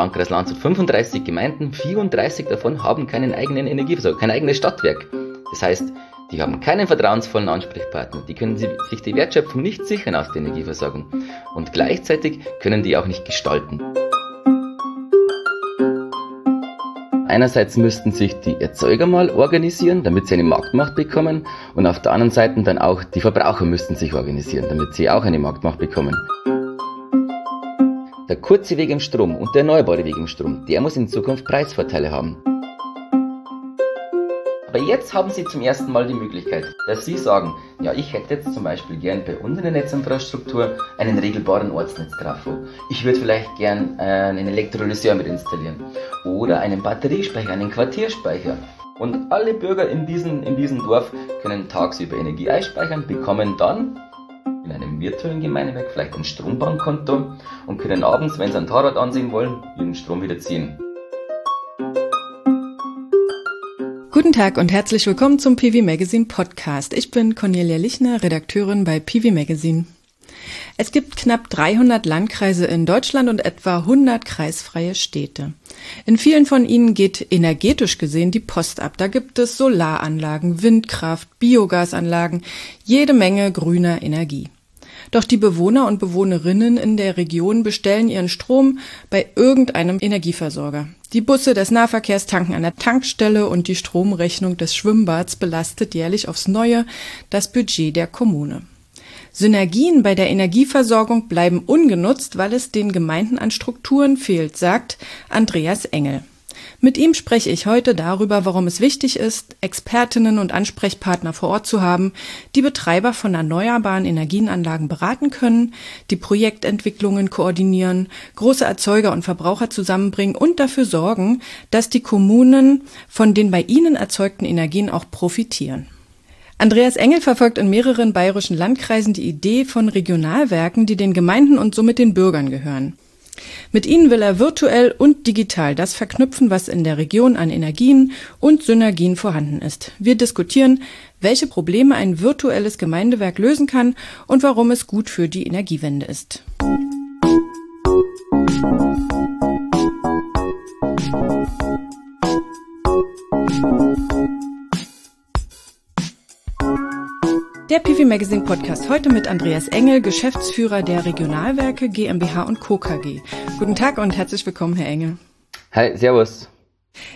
Landkreis Landshut 35 Gemeinden, 34 davon haben keinen eigenen Energieversorger, kein eigenes Stadtwerk. Das heißt, die haben keinen vertrauensvollen Ansprechpartner, die können sich die Wertschöpfung nicht sichern aus der Energieversorgung und gleichzeitig können die auch nicht gestalten. Einerseits müssten sich die Erzeuger mal organisieren, damit sie eine Marktmacht bekommen, und auf der anderen Seite dann auch die Verbraucher müssten sich organisieren, damit sie auch eine Marktmacht bekommen. Der kurze Weg im Strom und der erneuerbare Weg im Strom, der muss in Zukunft Preisvorteile haben. Aber jetzt haben Sie zum ersten Mal die Möglichkeit, dass Sie sagen, ja, ich hätte jetzt zum Beispiel gern bei uns in der Netzinfrastruktur einen regelbaren Ortsnetztrafo. Ich würde vielleicht gern einen Elektrolyseur mit installieren oder einen Batteriespeicher, einen Quartierspeicher. Und alle Bürger in diesem Dorf können tagsüber Energie einspeichern, bekommen dann in einem virtuellen Gemeindewerk vielleicht ein Strombankkonto und können abends, wenn sie ein Tatort ansehen wollen, ihren Strom wieder ziehen. Guten Tag und herzlich willkommen zum PV Magazine Podcast. Ich bin Cornelia Lichner, Redakteurin bei PV Magazine. Es gibt knapp 300 Landkreise in Deutschland und etwa 100 kreisfreie Städte. In vielen von ihnen geht energetisch gesehen die Post ab. Da gibt es Solaranlagen, Windkraft, Biogasanlagen, jede Menge grüner Energie. Doch die Bewohner und Bewohnerinnen in der Region bestellen ihren Strom bei irgendeinem Energieversorger. Die Busse des Nahverkehrs tanken an der Tankstelle und die Stromrechnung des Schwimmbads belastet jährlich aufs Neue das Budget der Kommune. Synergien bei der Energieversorgung bleiben ungenutzt, weil es den Gemeinden an Strukturen fehlt, sagt Andreas Engl. Mit ihm spreche ich heute darüber, warum es wichtig ist, Expertinnen und Ansprechpartner vor Ort zu haben, die Betreiber von erneuerbaren Energienanlagen beraten können, die Projektentwicklungen koordinieren, große Erzeuger und Verbraucher zusammenbringen und dafür sorgen, dass die Kommunen von den bei ihnen erzeugten Energien auch profitieren. Andreas Engl verfolgt in mehreren bayerischen Landkreisen die Idee von Regionalwerken, die den Gemeinden und somit den Bürgern gehören. Mit ihnen will er virtuell und digital das verknüpfen, was in der Region an Energien und Synergien vorhanden ist. Wir diskutieren, welche Probleme ein virtuelles Gemeindewerk lösen kann und warum es gut für die Energiewende ist. Der PV Magazine Podcast heute mit Andreas Engl, Geschäftsführer der Regionalwerke GmbH und Co. KG. Guten Tag und herzlich willkommen, Herr Engl. Hi, servus.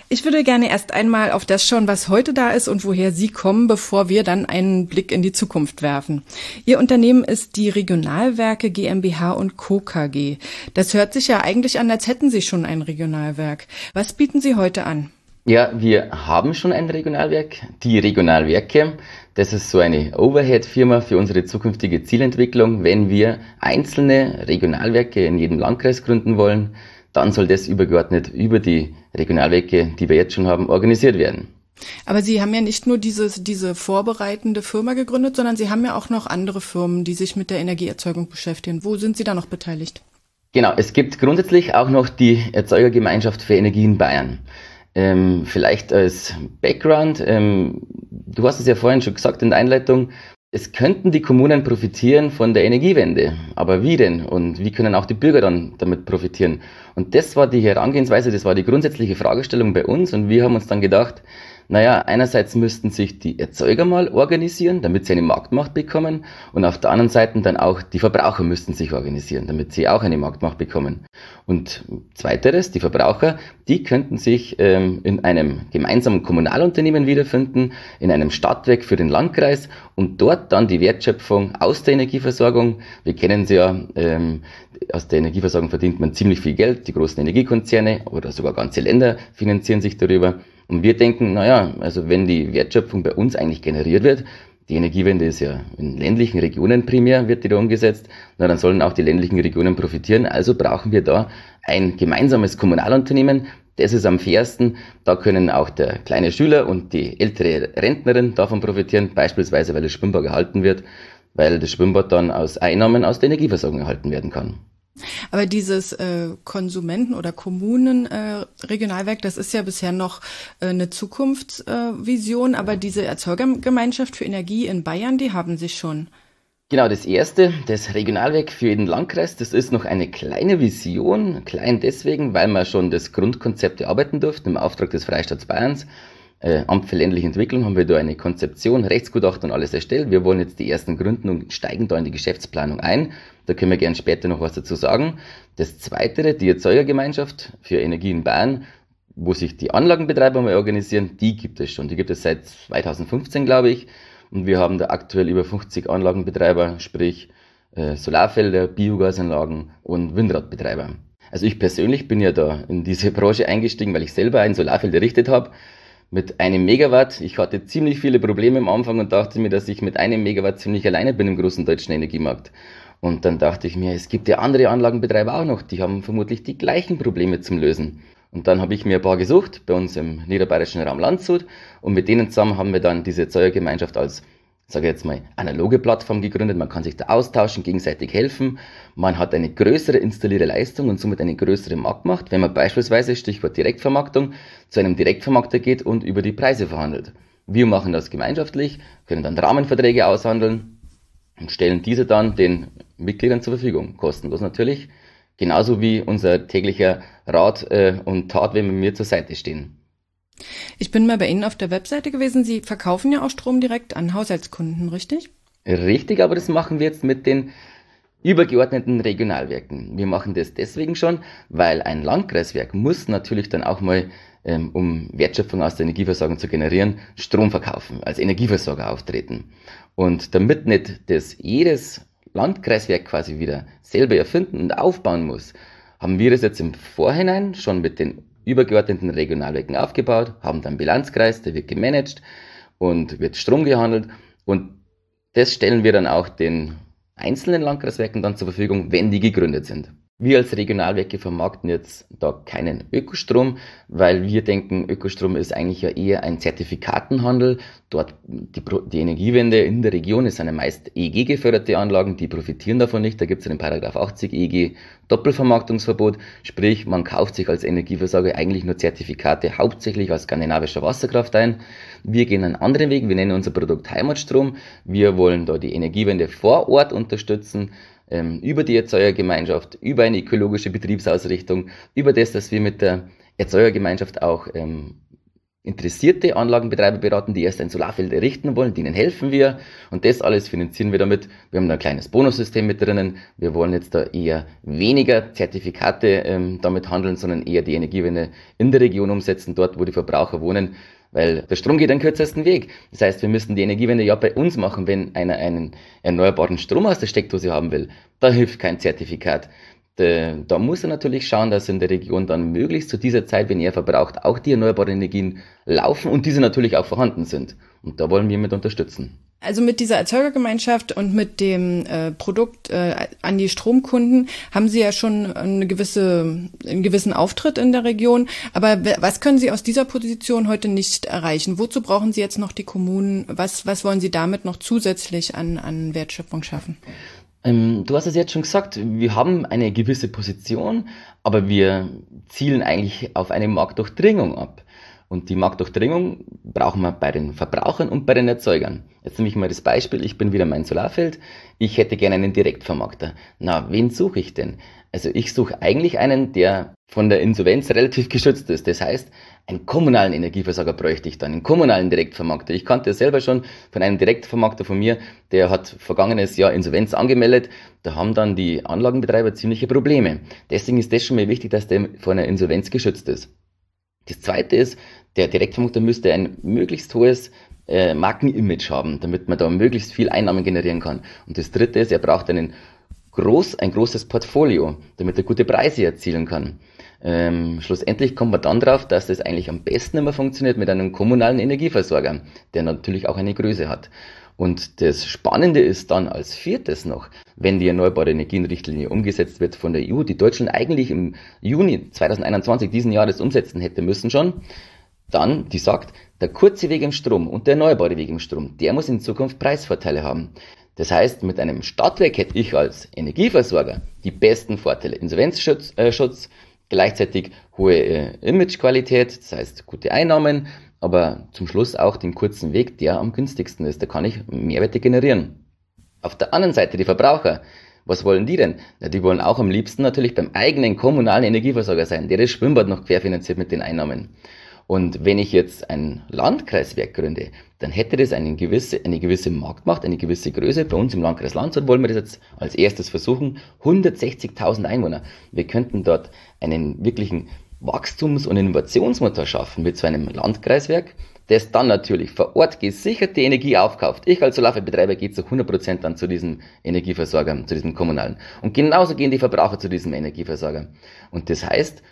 Ich würde gerne erst einmal auf das schauen, was heute da ist und woher Sie kommen, bevor wir dann einen Blick in die Zukunft werfen. Ihr Unternehmen ist die Regionalwerke GmbH und Co. KG. Das hört sich ja eigentlich an, als hätten Sie schon ein Regionalwerk. Was bieten Sie heute an? Ja, wir haben schon ein Regionalwerk, die Regionalwerke. Das ist so eine Overhead-Firma für unsere zukünftige Zielentwicklung. Wenn wir einzelne Regionalwerke in jedem Landkreis gründen wollen, dann soll das übergeordnet über die Regionalwerke, die wir jetzt schon haben, organisiert werden. Aber Sie haben ja nicht nur diese vorbereitende Firma gegründet, sondern Sie haben ja auch noch andere Firmen, die sich mit der Energieerzeugung beschäftigen. Wo sind Sie da noch beteiligt? Genau, es gibt grundsätzlich auch noch die Erzeugergemeinschaft für Energie in Bayern. Vielleicht als Background, du hast es ja vorhin schon gesagt in der Einleitung, es könnten die Kommunen profitieren von der Energiewende, aber wie denn? Und wie können auch die Bürger dann damit profitieren? Und das war die Herangehensweise, das war die grundsätzliche Fragestellung bei uns und wir haben uns dann gedacht, naja, einerseits müssten sich die Erzeuger mal organisieren, damit sie eine Marktmacht bekommen und auf der anderen Seite dann auch die Verbraucher müssten sich organisieren, damit sie auch eine Marktmacht bekommen. Und zweiteres, die Verbraucher, die könnten sich in einem gemeinsamen Kommunalunternehmen wiederfinden, in einem Stadtwerk für den Landkreis und dort dann die Wertschöpfung aus der Energieversorgung, wir kennen sie ja, aus der Energieversorgung verdient man ziemlich viel Geld, die großen Energiekonzerne oder sogar ganze Länder finanzieren sich darüber. Und wir denken, naja, also wenn die Wertschöpfung bei uns eigentlich generiert wird, die Energiewende ist ja in ländlichen Regionen primär, wird die da umgesetzt, na dann sollen auch die ländlichen Regionen profitieren, also brauchen wir da ein gemeinsames Kommunalunternehmen, das ist am fairsten, da können auch der kleine Schüler und die ältere Rentnerin davon profitieren, beispielsweise weil das Schwimmbad gehalten wird, weil das Schwimmbad dann aus Einnahmen aus der Energieversorgung erhalten werden kann. Aber dieses Konsumenten- oder Kommunen-Regionalwerk, das ist ja bisher noch eine Zukunftsvision, aber diese Erzeugergemeinschaft für Energie in Bayern, die haben Sie schon. Genau, das erste, das Regionalwerk für jeden Landkreis, das ist noch eine kleine Vision. Klein deswegen, weil wir schon das Grundkonzept erarbeiten durften im Auftrag des Freistaats Bayerns. Amt für ländliche Entwicklung haben wir da eine Konzeption, Rechtsgutachten und alles erstellt. Wir wollen jetzt die ersten gründen und steigen da in die Geschäftsplanung ein. Da können wir gerne später noch was dazu sagen. Das zweite, die Erzeugergemeinschaft für Energie in Bayern, wo sich die Anlagenbetreiber mal organisieren, die gibt es schon. Die gibt es seit 2015, glaube ich. Und wir haben da aktuell über 50 Anlagenbetreiber, sprich Solarfelder, Biogasanlagen und Windradbetreiber. Also ich persönlich bin ja da in diese Branche eingestiegen, weil ich selber ein Solarfeld errichtet habe. Mit 1 Megawatt. Ich hatte ziemlich viele Probleme am Anfang und dachte mir, dass ich mit 1 Megawatt ziemlich alleine bin im großen deutschen Energiemarkt. Und dann dachte ich mir, es gibt ja andere Anlagenbetreiber auch noch, die haben vermutlich die gleichen Probleme zum Lösen. Und dann habe ich mir ein paar gesucht, bei uns im niederbayerischen Raum Landshut. Und mit denen zusammen haben wir dann diese Erzeugergemeinschaft als, sage ich jetzt mal, analoge Plattform gegründet. Man kann sich da austauschen, gegenseitig helfen. Man hat eine größere installierte Leistung und somit eine größere Marktmacht, wenn man beispielsweise, Stichwort Direktvermarktung, zu einem Direktvermarkter geht und über die Preise verhandelt. Wir machen das gemeinschaftlich, können dann Rahmenverträge aushandeln und stellen diese dann den Mitgliedern zur Verfügung. Kostenlos natürlich, genauso wie unser täglicher Rat und Tat, wenn wir mir zur Seite stehen. Ich bin mal bei Ihnen auf der Webseite gewesen. Sie verkaufen ja auch Strom direkt an Haushaltskunden, richtig? Richtig, aber das machen wir jetzt mit den übergeordneten Regionalwerken. Wir machen das deswegen schon, weil ein Landkreiswerk muss natürlich dann auch mal, um Wertschöpfung aus der Energieversorgung zu generieren, Strom verkaufen, als Energieversorger auftreten. Und damit nicht das jedes Landkreiswerk quasi wieder selber erfinden und aufbauen muss, haben wir das jetzt im Vorhinein schon mit den übergeordneten Regionalwerken aufgebaut, haben dann einen Bilanzkreis, der wird gemanagt und wird Strom gehandelt und das stellen wir dann auch den einzelnen Landkreiswerken dann zur Verfügung, wenn die gegründet sind. Wir als Regionalwerke vermarkten jetzt da keinen Ökostrom, weil wir denken, Ökostrom ist eigentlich ja eher ein Zertifikatenhandel. Dort die Energiewende in der Region, es sind ja meist EEG-geförderte Anlagen, die profitieren davon nicht. Da gibt es ja den Paragraph 80 EEG Doppelvermarktungsverbot. Sprich, man kauft sich als Energieversorger eigentlich nur Zertifikate, hauptsächlich aus skandinavischer Wasserkraft ein. Wir gehen einen anderen Weg, wir nennen unser Produkt Heimatstrom. Wir wollen da die Energiewende vor Ort unterstützen, über die Erzeugergemeinschaft, über eine ökologische Betriebsausrichtung, über das, dass wir mit der Erzeugergemeinschaft auch interessierte Anlagenbetreiber beraten, die erst ein Solarfeld errichten wollen, denen helfen wir und das alles finanzieren wir damit. Wir haben da ein kleines Bonussystem mit drinnen, wir wollen jetzt da eher weniger Zertifikate damit handeln, sondern eher die Energiewende in der Region umsetzen, dort wo die Verbraucher wohnen, weil der Strom geht den kürzesten Weg. Das heißt, wir müssen die Energiewende ja bei uns machen, wenn einer einen erneuerbaren Strom aus der Steckdose haben will. Da hilft kein Zertifikat. Da muss er natürlich schauen, dass in der Region dann möglichst zu dieser Zeit, wenn er verbraucht, auch die erneuerbaren Energien laufen und diese natürlich auch vorhanden sind. Und da wollen wir mit unterstützen. Also mit dieser Erzeugergemeinschaft und mit dem Produkt an die Stromkunden haben Sie ja schon einen gewissen Auftritt in der Region. Aber was können Sie aus dieser Position heute nicht erreichen? Wozu brauchen Sie jetzt noch die Kommunen? Was wollen Sie damit noch zusätzlich an Wertschöpfung schaffen? Du hast es jetzt schon gesagt, wir haben eine gewisse Position, aber wir zielen eigentlich auf eine Marktdurchdringung ab. Und die Marktdurchdringung brauchen wir bei den Verbrauchern und bei den Erzeugern. Jetzt nehme ich mal das Beispiel, ich bin wieder mein Solarfeld, ich hätte gerne einen Direktvermarkter. Na, wen suche ich denn? Also ich suche eigentlich einen, der von der Insolvenz relativ geschützt ist. Das heißt, einen kommunalen Energieversorger bräuchte ich dann, einen kommunalen Direktvermarkter. Ich kannte selber schon von einem Direktvermarkter von mir, der hat vergangenes Jahr Insolvenz angemeldet. Da haben dann die Anlagenbetreiber ziemliche Probleme. Deswegen ist das schon mal wichtig, dass der von einer Insolvenz geschützt ist. Das zweite ist, der Direktvermarkter müsste ein möglichst hohes Markenimage haben, damit man da möglichst viel Einnahmen generieren kann. Und das dritte ist, er braucht ein großes Portfolio, damit er gute Preise erzielen kann. Schlussendlich kommt man dann drauf, dass das eigentlich am besten immer funktioniert mit einem kommunalen Energieversorger, der natürlich auch eine Größe hat. Und das Spannende ist dann als viertes noch, wenn die Erneuerbare Energien-Richtlinie umgesetzt wird von der EU, die Deutschland eigentlich im Juni 2021 diesen Jahres umsetzen hätte müssen schon, dann, die sagt, der kurze Weg im Strom und der erneuerbare Weg im Strom, der muss in Zukunft Preisvorteile haben. Das heißt, mit einem Stadtwerk hätte ich als Energieversorger die besten Vorteile. Insolvenzschutz, gleichzeitig hohe Imagequalität, das heißt gute Einnahmen, aber zum Schluss auch den kurzen Weg, der am günstigsten ist. Da kann ich Mehrwerte generieren. Auf der anderen Seite die Verbraucher. Was wollen die denn? Na, die wollen auch am liebsten natürlich beim eigenen kommunalen Energieversorger sein, der das Schwimmbad noch querfinanziert mit den Einnahmen. Und wenn ich jetzt ein Landkreiswerk gründe, dann hätte das eine gewisse Marktmacht, eine gewisse Größe. Bei uns im Landkreis Landshut wollen wir das jetzt als erstes versuchen. 160.000 Einwohner. Wir könnten dort einen wirklichen Wachstums- und Innovationsmotor schaffen mit so einem Landkreiswerk, das dann natürlich vor Ort gesicherte Energie aufkauft. Ich als Solarfeldbetreiber gehe zu 100% dann zu diesem Energieversorger, zu diesem kommunalen. Und genauso gehen die Verbraucher zu diesem Energieversorger. Und das heißt,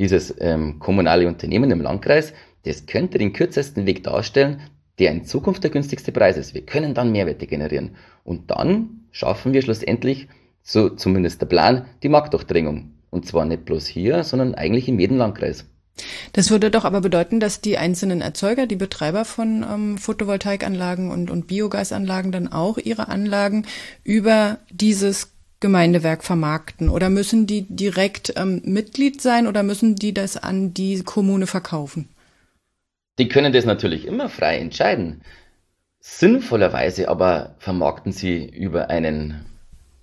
dieses kommunale Unternehmen im Landkreis, das könnte den kürzesten Weg darstellen, der in Zukunft der günstigste Preis ist. Wir können dann Mehrwerte generieren. Und dann schaffen wir schlussendlich, so zumindest der Plan, die Marktdurchdringung. Und zwar nicht bloß hier, sondern eigentlich in jedem Landkreis. Das würde doch aber bedeuten, dass die einzelnen Erzeuger, die Betreiber von Photovoltaikanlagen und Biogasanlagen dann auch ihre Anlagen über dieses Gemeindewerk vermarkten. Oder müssen die direkt Mitglied sein oder müssen die das an die Kommune verkaufen? Die können das natürlich immer frei entscheiden. Sinnvollerweise aber vermarkten sie über einen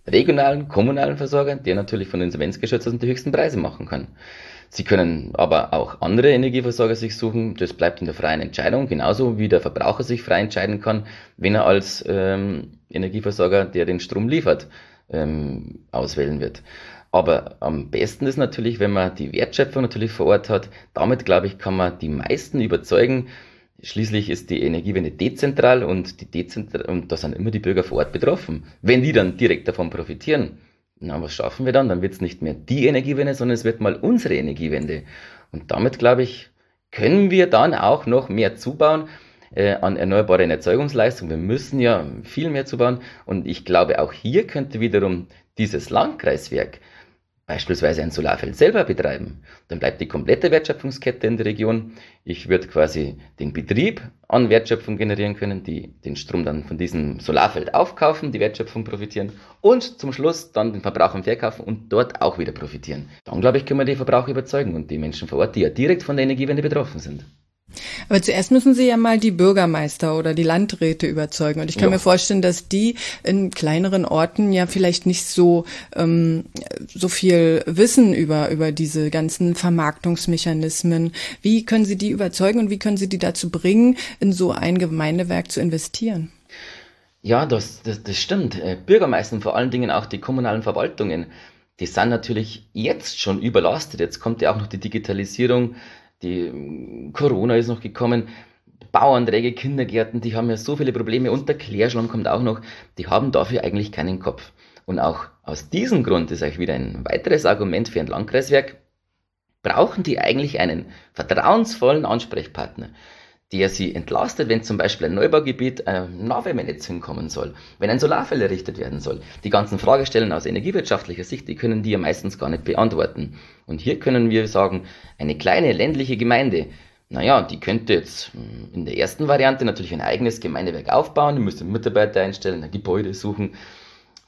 regionalen, kommunalen Versorger, der natürlich von Insolvenzgeschützt ist und die höchsten Preise machen kann. Sie können aber auch andere Energieversorger sich suchen, das bleibt in der freien Entscheidung, genauso wie der Verbraucher sich frei entscheiden kann, wen er als Energieversorger, der den Strom liefert, auswählen wird. Aber am besten ist natürlich, wenn man die Wertschöpfung natürlich vor Ort hat, damit glaube ich, kann man die meisten überzeugen. Schließlich ist die Energiewende dezentral und da sind immer die Bürger vor Ort betroffen. Wenn die dann direkt davon profitieren, na, was schaffen wir dann? Dann wird es nicht mehr die Energiewende, sondern es wird mal unsere Energiewende. Und damit, glaube ich, können wir dann auch noch mehr zubauen an erneuerbaren Erzeugungsleistung. Wir müssen ja viel mehr zubauen. Und ich glaube, auch hier könnte wiederum dieses Landkreiswerk beispielsweise ein Solarfeld selber betreiben. Dann bleibt die komplette Wertschöpfungskette in der Region. Ich würde quasi den Betrieb an Wertschöpfung generieren können, die den Strom dann von diesem Solarfeld aufkaufen, die Wertschöpfung profitieren und zum Schluss dann den Verbrauchern verkaufen und dort auch wieder profitieren. Dann, glaube ich, können wir die Verbraucher überzeugen und die Menschen vor Ort, die ja direkt von der Energiewende betroffen sind. Aber zuerst müssen Sie ja mal die Bürgermeister oder die Landräte überzeugen. Und ich kann mir vorstellen, dass die in kleineren Orten ja vielleicht nicht so so viel wissen über diese ganzen Vermarktungsmechanismen. Wie können Sie die überzeugen und wie können Sie die dazu bringen, in so ein Gemeindewerk zu investieren? Ja, das stimmt. Bürgermeister und vor allen Dingen auch die kommunalen Verwaltungen, die sind natürlich jetzt schon überlastet. Jetzt kommt ja auch noch die Digitalisierung. Die Corona ist noch gekommen, Bauanträge, Kindergärten, die haben ja so viele Probleme und der Klärschlamm kommt auch noch, die haben dafür eigentlich keinen Kopf. Und auch aus diesem Grund ist auch wieder ein weiteres Argument für ein Landkreiswerk, brauchen die eigentlich einen vertrauensvollen Ansprechpartner, der sie entlastet, wenn zum Beispiel ein Neubaugebiet Nahwärmenetz hinkommen soll, wenn ein Solarfeld errichtet werden soll. Die ganzen Fragestellen aus energiewirtschaftlicher Sicht, die können die ja meistens gar nicht beantworten. Und hier können wir sagen, eine kleine ländliche Gemeinde, naja, die könnte jetzt in der ersten Variante natürlich ein eigenes Gemeindewerk aufbauen, die müsste Mitarbeiter einstellen, ein Gebäude suchen,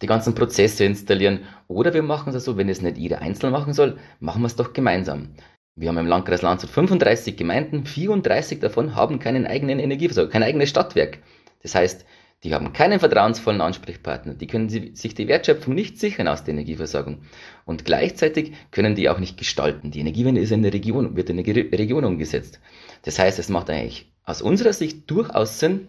die ganzen Prozesse installieren. Oder wir machen es also, wenn es nicht jeder einzeln machen soll, machen wir es doch gemeinsam. Wir haben im Landkreis Landshut 35 Gemeinden, 34 davon haben keinen eigenen Energieversorger, kein eigenes Stadtwerk. Das heißt, die haben keinen vertrauensvollen Ansprechpartner, die können sich die Wertschöpfung nicht sichern aus der Energieversorgung. Und gleichzeitig können die auch nicht gestalten. Die Energiewende ist in der Region und wird in der Region umgesetzt. Das heißt, es macht eigentlich aus unserer Sicht durchaus Sinn,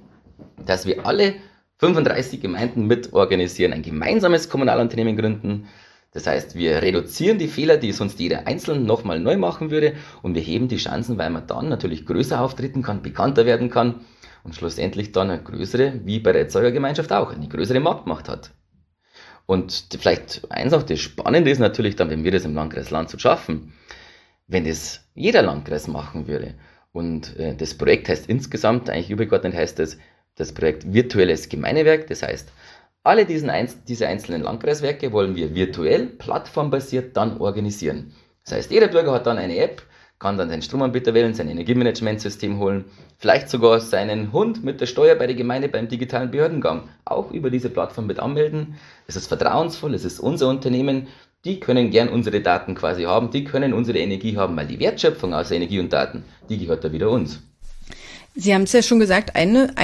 dass wir alle 35 Gemeinden mit organisieren, ein gemeinsames Kommunalunternehmen gründen. Das heißt, wir reduzieren die Fehler, die sonst jeder einzeln nochmal neu machen würde und wir heben die Chancen, weil man dann natürlich größer auftreten kann, bekannter werden kann und schlussendlich dann eine größere, wie bei der Erzeugergemeinschaft auch, eine größere Marktmacht hat. Und vielleicht eins auch, das Spannende ist natürlich dann, wenn wir das im Landkreis Landshut schaffen, wenn das jeder Landkreis machen würde und das Projekt heißt insgesamt, eigentlich übergeordnet heißt das Projekt Virtuelles Gemeindewerk, das heißt, alle diese einzelnen Landkreiswerke wollen wir virtuell, plattformbasiert dann organisieren. Das heißt, jeder Bürger hat dann eine App, kann dann seinen Stromanbieter wählen, sein Energiemanagementsystem holen, vielleicht sogar seinen Hund mit der Steuer bei der Gemeinde beim digitalen Behördengang auch über diese Plattform mit anmelden. Es ist vertrauensvoll, es ist unser Unternehmen, die können gern unsere Daten quasi haben, die können unsere Energie haben, weil die Wertschöpfung aus Energie und Daten, die gehört da wieder uns. Sie haben es ja schon gesagt, eine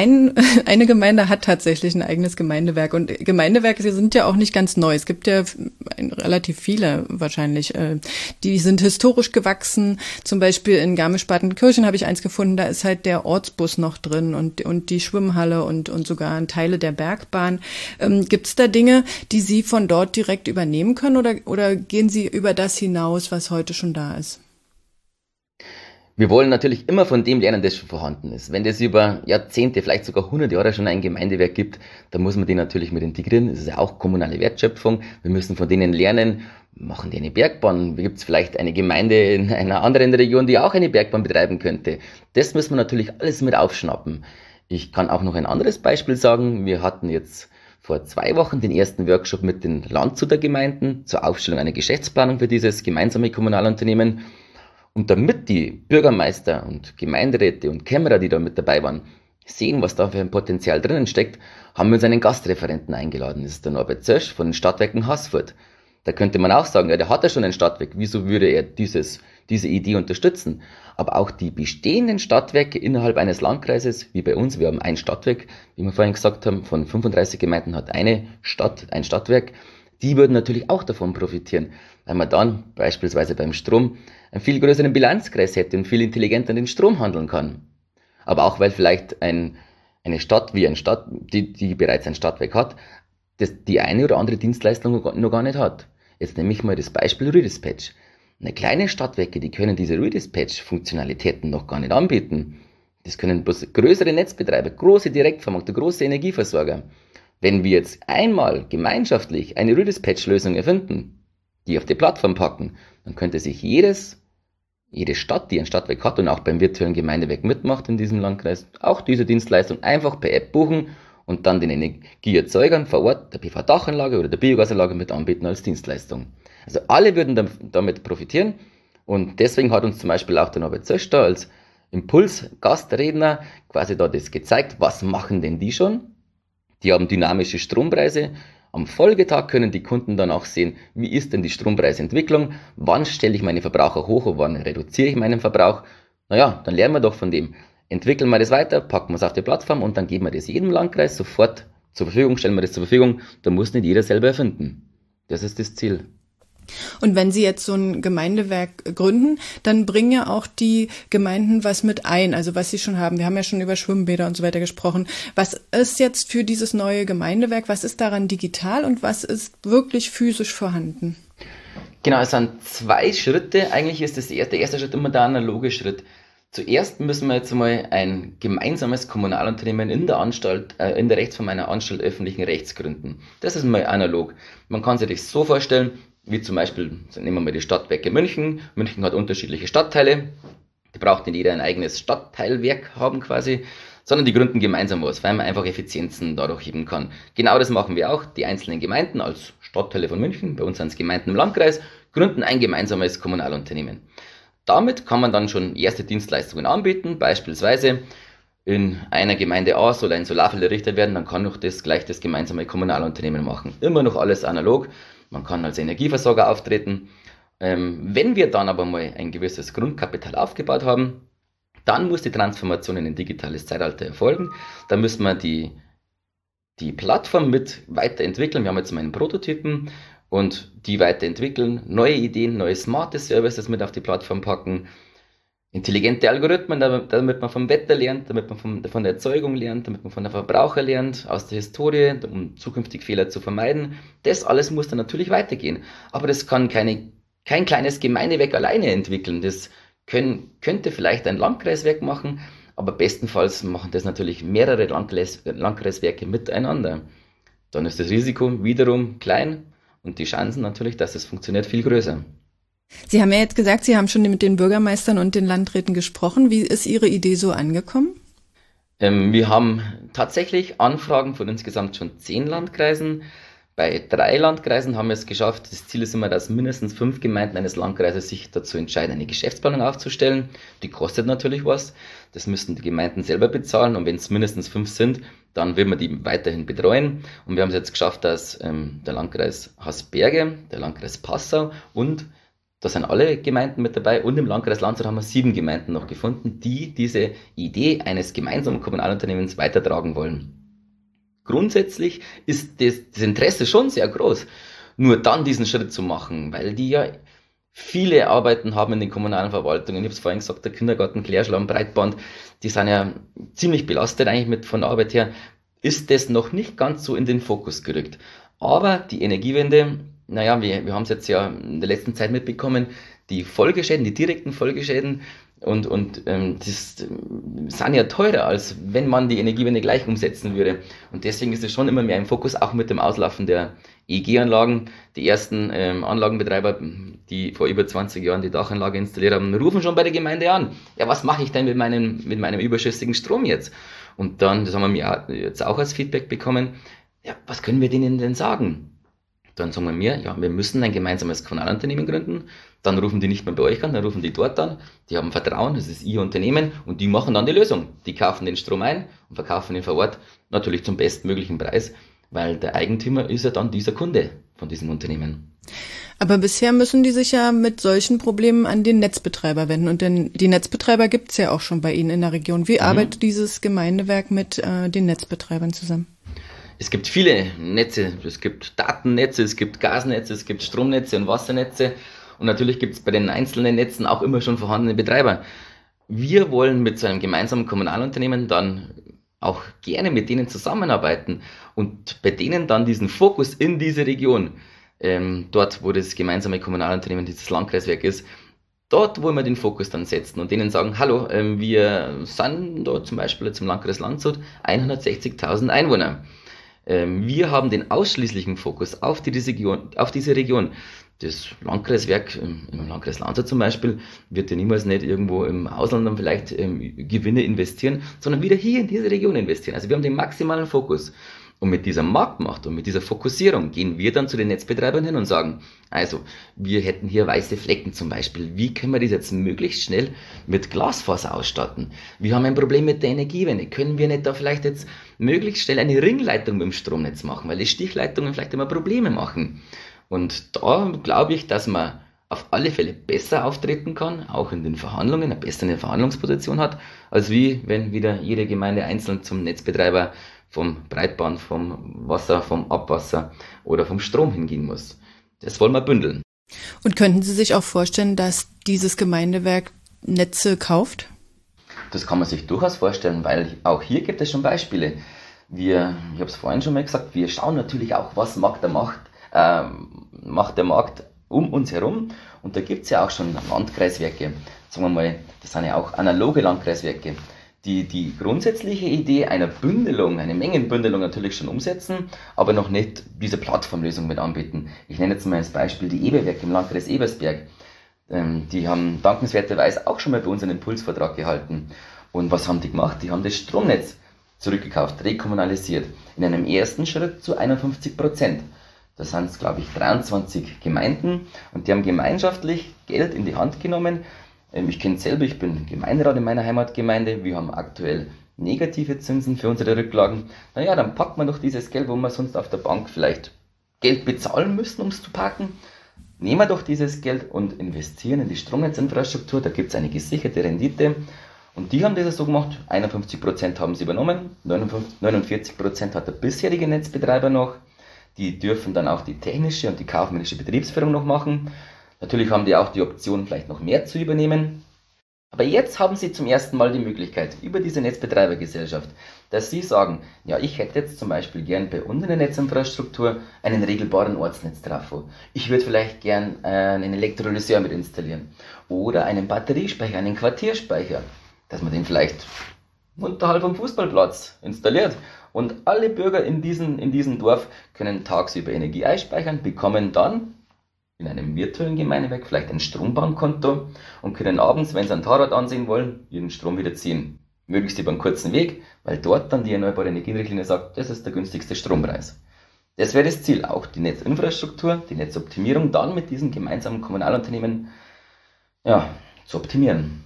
Gemeinde hat tatsächlich ein eigenes Gemeindewerk. Und Gemeindewerke, sie sind ja auch nicht ganz neu. Es gibt ja relativ viele wahrscheinlich. Die sind historisch gewachsen. Zum Beispiel in Garmisch-Partenkirchen habe ich eins gefunden, da ist halt der Ortsbus noch drin und die Schwimmhalle und sogar Teile der Bergbahn. Gibt es da Dinge, die Sie von dort direkt übernehmen können oder gehen Sie über das hinaus, was heute schon da ist? Wir wollen natürlich immer von dem lernen, das schon vorhanden ist. Wenn das über Jahrzehnte, vielleicht sogar 100 Jahre schon ein Gemeindewerk gibt, dann muss man den natürlich mit integrieren. Das ist ja auch kommunale Wertschöpfung. Wir müssen von denen lernen, machen die eine Bergbahn? Gibt es vielleicht eine Gemeinde in einer anderen Region, die auch eine Bergbahn betreiben könnte? Das müssen wir natürlich alles mit aufschnappen. Ich kann auch noch ein anderes Beispiel sagen. Wir hatten jetzt vor 2 Wochen den ersten Workshop mit den Landshuter Gemeinden zur Aufstellung einer Geschäftsplanung für dieses gemeinsame Kommunalunternehmen. Und damit die Bürgermeister und Gemeinderäte und Kämmerer, die da mit dabei waren, sehen, was da für ein Potenzial drinnen steckt, haben wir uns einen Gastreferenten eingeladen. Das ist der Norbert Zösch von den Stadtwerken Haßfurt. Da könnte man auch sagen, ja, der hat ja schon ein Stadtwerk, wieso würde er diese Idee unterstützen? Aber auch die bestehenden Stadtwerke innerhalb eines Landkreises, wie bei uns, wir haben ein Stadtwerk, wie wir vorhin gesagt haben, von 35 Gemeinden hat eine Stadt ein Stadtwerk, die würden natürlich auch davon profitieren, weil man dann beispielsweise beim Strom einen viel größeren Bilanzkreis hätte und viel intelligenter den Strom handeln kann. Aber auch, weil vielleicht eine Stadt wie eine Stadt, die bereits ein Stadtwerk hat, die eine oder andere Dienstleistung noch gar nicht hat. Jetzt nehme ich mal das Beispiel Rüdespetsch. Eine kleine Stadtwerke, die können diese Rüdespetsch-Funktionalitäten noch gar nicht anbieten. Das können bloß größere Netzbetreiber, große Direktvermarkter, große Energieversorger. Wenn wir jetzt einmal gemeinschaftlich eine Rüdespatch-Lösung erfinden, die auf die Plattform packen, dann könnte sich jede Stadt, die ein Stadtwerk hat und auch beim virtuellen Gemeindewerk mitmacht in diesem Landkreis, auch diese Dienstleistung einfach per App buchen und dann den Energieerzeugern vor Ort, der PV-Dachanlage oder der Biogasanlage mit anbieten als Dienstleistung. Also alle würden damit profitieren und deswegen hat uns zum Beispiel auch der Norbert Zösch da als Impuls-Gastredner quasi da das gezeigt, was machen denn die schon? Die haben dynamische Strompreise. Am Folgetag können die Kunden dann auch sehen, wie ist denn die Strompreisentwicklung, wann stelle ich meine Verbraucher hoch und wann reduziere ich meinen Verbrauch. Naja, dann lernen wir doch von dem. Entwickeln wir das weiter, packen wir es auf die Plattform und dann geben wir das jedem Landkreis sofort zur Verfügung, stellen wir das zur Verfügung. Da muss nicht jeder selber erfinden. Das ist das Ziel. Und wenn Sie jetzt so ein Gemeindewerk gründen, dann bringen ja auch die Gemeinden was mit ein, also was sie schon haben. Wir haben ja schon über Schwimmbäder und so weiter gesprochen. Was ist jetzt für dieses neue Gemeindewerk, was ist daran digital und was ist wirklich physisch vorhanden? Genau, es sind 2 Schritte. Eigentlich ist der erste Schritt immer der analoge Schritt. Zuerst müssen wir jetzt mal ein gemeinsames Kommunalunternehmen in der Rechtsform einer Anstalt öffentlichen Rechts gründen. Das ist mal analog. Man kann sich das so vorstellen, wie zum Beispiel, nehmen wir mal die Stadtwerke München. München hat unterschiedliche Stadtteile. Die braucht nicht jeder ein eigenes Stadtteilwerk haben quasi, sondern die gründen gemeinsam was, weil man einfach Effizienzen dadurch heben kann. Genau das machen wir auch. Die einzelnen Gemeinden als Stadtteile von München, bei uns sind es Gemeinden im Landkreis, gründen ein gemeinsames Kommunalunternehmen. Damit kann man dann schon erste Dienstleistungen anbieten, beispielsweise in einer Gemeinde A soll ein Solarfeld errichtet werden, dann kann noch das gemeinsame Kommunalunternehmen machen. Immer noch alles analog. Man kann als Energieversorger auftreten. Wenn wir dann aber mal ein gewisses Grundkapital aufgebaut haben, dann muss die Transformation in ein digitales Zeitalter erfolgen. Dann müssen wir die Plattform mit weiterentwickeln. Wir haben jetzt mal einen Prototypen und die weiterentwickeln, neue Ideen, neue smarte Services mit auf die Plattform packen, intelligente Algorithmen, damit man vom Wetter lernt, damit man von der Erzeugung lernt, damit man von der Verbraucher lernt, aus der Historie, um zukünftig Fehler zu vermeiden. Das alles muss dann natürlich weitergehen. Aber das kann kein kleines Gemeindewerk alleine entwickeln. Das könnte vielleicht ein Landkreiswerk machen, aber bestenfalls machen das natürlich mehrere Landkreiswerke miteinander. Dann ist das Risiko wiederum klein und die Chancen natürlich, dass es funktioniert, viel größer. Sie haben ja jetzt gesagt, Sie haben schon mit den Bürgermeistern und den Landräten gesprochen. Wie ist Ihre Idee so angekommen? Wir haben tatsächlich Anfragen von insgesamt schon 10 Landkreisen. Bei 3 Landkreisen haben wir es geschafft. Das Ziel ist immer, dass mindestens 5 Gemeinden eines Landkreises sich dazu entscheiden, eine Geschäftsplanung aufzustellen. Die kostet natürlich was. Das müssen die Gemeinden selber bezahlen. Und wenn es mindestens 5 sind, dann will man die weiterhin betreuen. Und wir haben es jetzt geschafft, dass der Landkreis Hasberge, der Landkreis Passau und Da sind alle Gemeinden mit dabei und im Landkreis Landshut haben wir 7 Gemeinden noch gefunden, die diese Idee eines gemeinsamen Kommunalunternehmens weitertragen wollen. Grundsätzlich ist das Interesse schon sehr groß, nur dann diesen Schritt zu machen, weil die ja viele Arbeiten haben in den kommunalen Verwaltungen. Ich habe es vorhin gesagt, der Kindergarten, Klärschlamm, Breitband, die sind ja ziemlich belastet eigentlich mit von der Arbeit her, ist das noch nicht ganz so in den Fokus gerückt. Aber die Energiewende, naja, wir haben es jetzt ja in der letzten Zeit mitbekommen, die Folgeschäden, die direkten Folgeschäden das sind ja teurer, als wenn man die Energiewende gleich umsetzen würde. Und deswegen ist es schon immer mehr im Fokus, auch mit dem Auslaufen der EEG-Anlagen. Die ersten Anlagenbetreiber, die vor über 20 Jahren die Dachanlage installiert haben, rufen schon bei der Gemeinde an. Ja, was mache ich denn mit meinem überschüssigen Strom jetzt? Und dann, das haben wir jetzt auch als Feedback bekommen, ja, was können wir denen denn sagen? Dann sagen wir mir, ja, wir müssen ein gemeinsames Kommunalunternehmen gründen. Dann rufen die nicht mehr bei euch an, dann rufen die dort an. Die haben Vertrauen, das ist ihr Unternehmen und die machen dann die Lösung. Die kaufen den Strom ein und verkaufen ihn vor Ort natürlich zum bestmöglichen Preis, weil der Eigentümer ist ja dann dieser Kunde von diesem Unternehmen. Aber bisher müssen die sich ja mit solchen Problemen an den Netzbetreiber wenden. Und denn die Netzbetreiber gibt es ja auch schon bei Ihnen in der Region. Wie arbeitet dieses Gemeindewerk mit den Netzbetreibern zusammen? Es gibt viele Netze, es gibt Datennetze, es gibt Gasnetze, es gibt Stromnetze und Wassernetze und natürlich gibt es bei den einzelnen Netzen auch immer schon vorhandene Betreiber. Wir wollen mit so einem gemeinsamen Kommunalunternehmen dann auch gerne mit denen zusammenarbeiten und bei denen dann diesen Fokus in diese Region, dort wo das gemeinsame Kommunalunternehmen dieses Landkreiswerk ist, dort wollen wir den Fokus dann setzen und denen sagen, hallo, wir sind da zum Beispiel jetzt im Landkreis Landshut 160.000 Einwohner. Wir haben den ausschließlichen Fokus auf diese Region. Das Landkreiswerk im Landkreis Landshut zum Beispiel wird ja niemals nicht irgendwo im Ausland dann vielleicht Gewinne investieren, sondern wieder hier in diese Region investieren. Also wir haben den maximalen Fokus. Und mit dieser Marktmacht und mit dieser Fokussierung gehen wir dann zu den Netzbetreibern hin und sagen, also wir hätten hier weiße Flecken zum Beispiel, wie können wir das jetzt möglichst schnell mit Glasfaser ausstatten? Wir haben ein Problem mit der Energiewende, können wir nicht da vielleicht jetzt möglichst schnell eine Ringleitung mit dem Stromnetz machen, weil die Stichleitungen vielleicht immer Probleme machen. Und da glaube ich, dass man auf alle Fälle besser auftreten kann, auch in den Verhandlungen, eine bessere Verhandlungsposition hat, als wie wenn wieder jede Gemeinde einzeln zum Netzbetreiber vom Breitband, vom Wasser, vom Abwasser oder vom Strom hingehen muss. Das wollen wir bündeln. Und könnten Sie sich auch vorstellen, dass dieses Gemeindewerk Netze kauft? Das kann man sich durchaus vorstellen, weil auch hier gibt es schon Beispiele. Ich habe es vorhin schon mal gesagt, wir schauen natürlich auch, was macht der Markt um uns herum. Und da gibt es ja auch schon Landkreiswerke. Sagen wir mal, das sind ja auch analoge Landkreiswerke, die grundsätzliche Idee einer Bündelung, eine Mengenbündelung natürlich schon umsetzen, aber noch nicht diese Plattformlösung mit anbieten. Ich nenne jetzt mal als Beispiel die Eberwerke im Landkreis Ebersberg. Die haben dankenswerterweise auch schon mal bei uns einen Impulsvertrag gehalten. Und was haben die gemacht? Die haben das Stromnetz zurückgekauft, rekommunalisiert, in einem ersten Schritt zu 51%. Das sind es, glaube ich, 23 Gemeinden und die haben gemeinschaftlich Geld in die Hand genommen. Ich kenne es selber, ich bin Gemeinderat in meiner Heimatgemeinde, wir haben aktuell negative Zinsen für unsere Rücklagen. Naja, dann packt man doch dieses Geld, wo wir sonst auf der Bank vielleicht Geld bezahlen müssen, um es zu parken. Nehmen wir doch dieses Geld und investieren in die Stromnetzinfrastruktur, da gibt es eine gesicherte Rendite. Und die haben das so gemacht, 51% haben sie übernommen, 49% hat der bisherige Netzbetreiber noch. Die dürfen dann auch die technische und die kaufmännische Betriebsführung noch machen. Natürlich haben die auch die Option, vielleicht noch mehr zu übernehmen. Aber jetzt haben sie zum ersten Mal die Möglichkeit, über diese Netzbetreibergesellschaft, dass sie sagen, ja, ich hätte jetzt zum Beispiel gern bei uns in der Netzinfrastruktur einen regelbaren Ortsnetztrafo. Ich würde vielleicht gern einen Elektrolyseur mit installieren. Oder einen Batteriespeicher, einen Quartierspeicher, dass man den vielleicht unterhalb vom Fußballplatz installiert. Und alle Bürger in diesem Dorf können tagsüber Energie einspeichern, bekommen dann in einem virtuellen Gemeindewerk vielleicht ein Strombankkonto und können abends, wenn sie einen Tatort ansehen wollen, ihren Strom wieder ziehen. Möglichst über einen kurzen Weg, weil dort dann die erneuerbare Energienrichtlinie sagt, das ist der günstigste Strompreis. Das wäre das Ziel, auch die Netzinfrastruktur, die Netzoptimierung dann mit diesem gemeinsamen Kommunalunternehmen zu optimieren.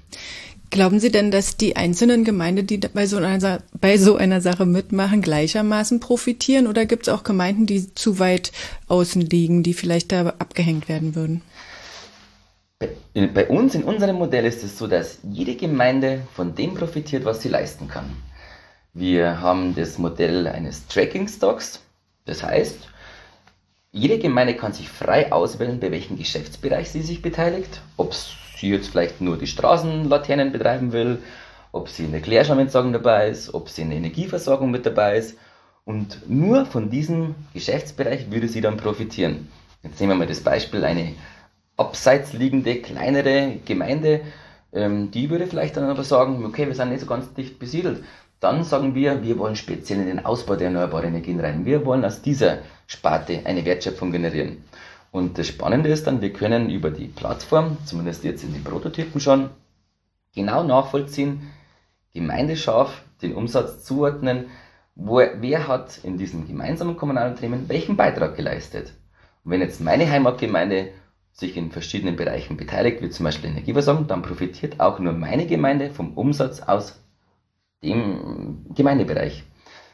Glauben Sie denn, dass die einzelnen Gemeinden, die bei so einer Sache mitmachen, gleichermaßen profitieren? Oder gibt es auch Gemeinden, die zu weit außen liegen, die vielleicht da abgehängt werden würden? Bei uns, in unserem Modell ist es so, dass jede Gemeinde von dem profitiert, was sie leisten kann. Wir haben das Modell eines Tracking Stocks, das heißt, jede Gemeinde kann sich frei auswählen, bei welchem Geschäftsbereich sie sich beteiligt, ob sie jetzt vielleicht nur die Straßenlaternen betreiben will, ob sie in der Klärschlammentsorgung dabei ist, ob sie in der Energieversorgung mit dabei ist, und nur von diesem Geschäftsbereich würde sie dann profitieren. Jetzt nehmen wir mal das Beispiel, eine abseits liegende, kleinere Gemeinde, die würde vielleicht dann aber sagen, okay, wir sind nicht so ganz dicht besiedelt. Dann sagen wir, wir wollen speziell in den Ausbau der erneuerbaren Energien rein. Wir wollen aus dieser Sparte eine Wertschöpfung generieren. Und das Spannende ist dann, wir können über die Plattform, zumindest jetzt in den Prototypen schon, genau nachvollziehen, gemeindescharf den Umsatz zuordnen, wer hat in diesem gemeinsamen kommunalen Unternehmen welchen Beitrag geleistet. Und wenn jetzt meine Heimatgemeinde sich in verschiedenen Bereichen beteiligt, wie zum Beispiel Energieversorgung, dann profitiert auch nur meine Gemeinde vom Umsatz aus dem Gemeindebereich.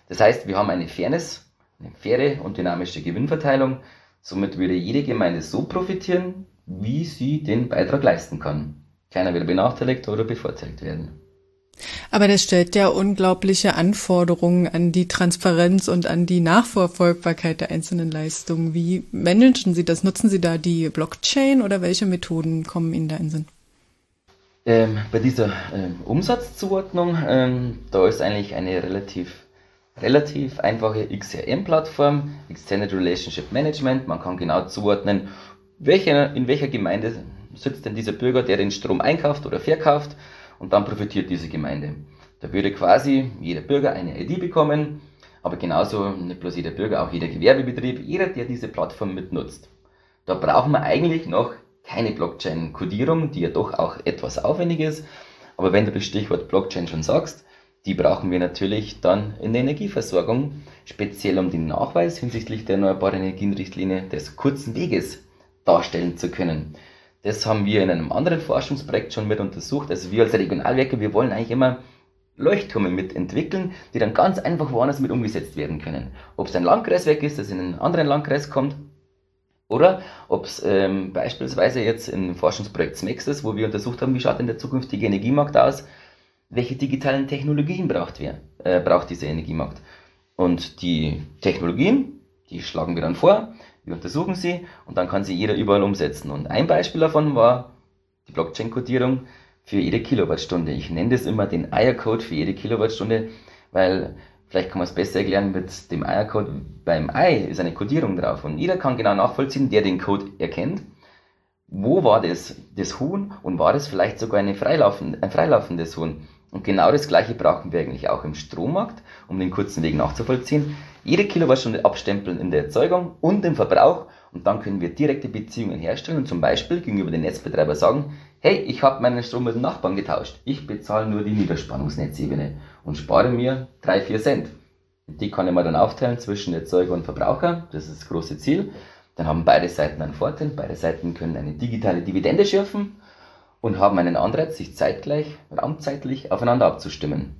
Das heißt, wir haben eine Fairness, eine faire und dynamische Gewinnverteilung. Somit würde jede Gemeinde so profitieren, wie sie den Beitrag leisten kann. Keiner will benachteiligt oder bevorteilt werden. Aber das stellt ja unglaubliche Anforderungen an die Transparenz und an die Nachverfolgbarkeit der einzelnen Leistungen. Wie managen Sie das? Nutzen Sie da die Blockchain oder welche Methoden kommen Ihnen da in den Sinn? Bei dieser Umsatzzuordnung, da ist eigentlich eine relativ einfache XRM-Plattform, Extended Relationship Management. Man kann genau zuordnen, in welcher Gemeinde sitzt denn dieser Bürger, der den Strom einkauft oder verkauft, und dann profitiert diese Gemeinde. Da würde quasi jeder Bürger eine ID bekommen, aber genauso nicht bloß jeder Bürger, auch jeder Gewerbebetrieb, jeder, der diese Plattform mitnutzt. Da brauchen wir eigentlich noch keine Blockchain-Kodierung, die ja doch auch etwas aufwendig ist. Aber wenn du das Stichwort Blockchain schon sagst, die brauchen wir natürlich dann in der Energieversorgung, speziell um den Nachweis hinsichtlich der erneuerbaren Energienrichtlinie des kurzen Weges darstellen zu können. Das haben wir in einem anderen Forschungsprojekt schon mit untersucht. Also wir als Regionalwerke, wir wollen eigentlich immer Leuchttürme mitentwickeln, die dann ganz einfach woanders mit umgesetzt werden können. Ob es ein Landkreiswerk ist, das in einen anderen Landkreis kommt, oder ob es beispielsweise jetzt im Forschungsprojekt SMEX ist, wo wir untersucht haben, wie schaut denn der zukünftige Energiemarkt aus, welche digitalen Technologien braucht dieser Energiemarkt. Und die Technologien, die schlagen wir dann vor, wir untersuchen sie und dann kann sie jeder überall umsetzen. Und ein Beispiel davon war die Blockchain-Kodierung für jede Kilowattstunde. Ich nenne das immer den Eiercode für jede Kilowattstunde, weil... Vielleicht kann man es besser erklären mit dem Eiercode. Beim Ei ist eine Kodierung drauf und jeder kann genau nachvollziehen, der den Code erkennt. Wo war das Huhn und war das vielleicht sogar ein freilaufendes Huhn? Und genau das Gleiche brauchen wir eigentlich auch im Strommarkt, um den kurzen Weg nachzuvollziehen. Jede Kilowattstunde abstempeln in der Erzeugung und im Verbrauch und dann können wir direkte Beziehungen herstellen und zum Beispiel gegenüber den Netzbetreiber sagen, hey, ich habe meinen Strom mit dem Nachbarn getauscht, ich bezahle nur die Niederspannungsnetzebene und spare mir 3-4 Cent. Die kann ich mir dann aufteilen zwischen Erzeuger und Verbraucher, das ist das große Ziel. Dann haben beide Seiten einen Vorteil, beide Seiten können eine digitale Dividende schürfen und haben einen Anreiz, sich zeitgleich, raumzeitlich aufeinander abzustimmen.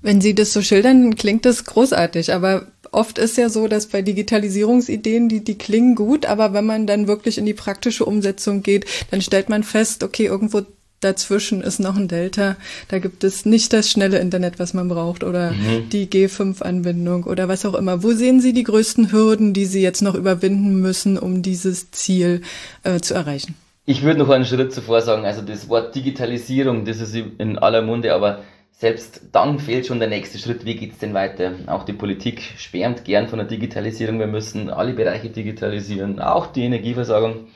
Wenn Sie das so schildern, klingt das großartig, aber oft ist ja so, dass bei Digitalisierungsideen, die klingen gut, aber wenn man dann wirklich in die praktische Umsetzung geht, dann stellt man fest, okay, irgendwo dazwischen ist noch ein Delta, da gibt es nicht das schnelle Internet, was man braucht oder die G5-Anbindung oder was auch immer. Wo sehen Sie die größten Hürden, die Sie jetzt noch überwinden müssen, um dieses Ziel zu erreichen? Ich würde noch einen Schritt zuvor sagen, also das Wort Digitalisierung, das ist in aller Munde, aber selbst dann fehlt schon der nächste Schritt, wie geht es denn weiter? Auch die Politik schwärmt gern von der Digitalisierung, wir müssen alle Bereiche digitalisieren, auch die Energieversorgung.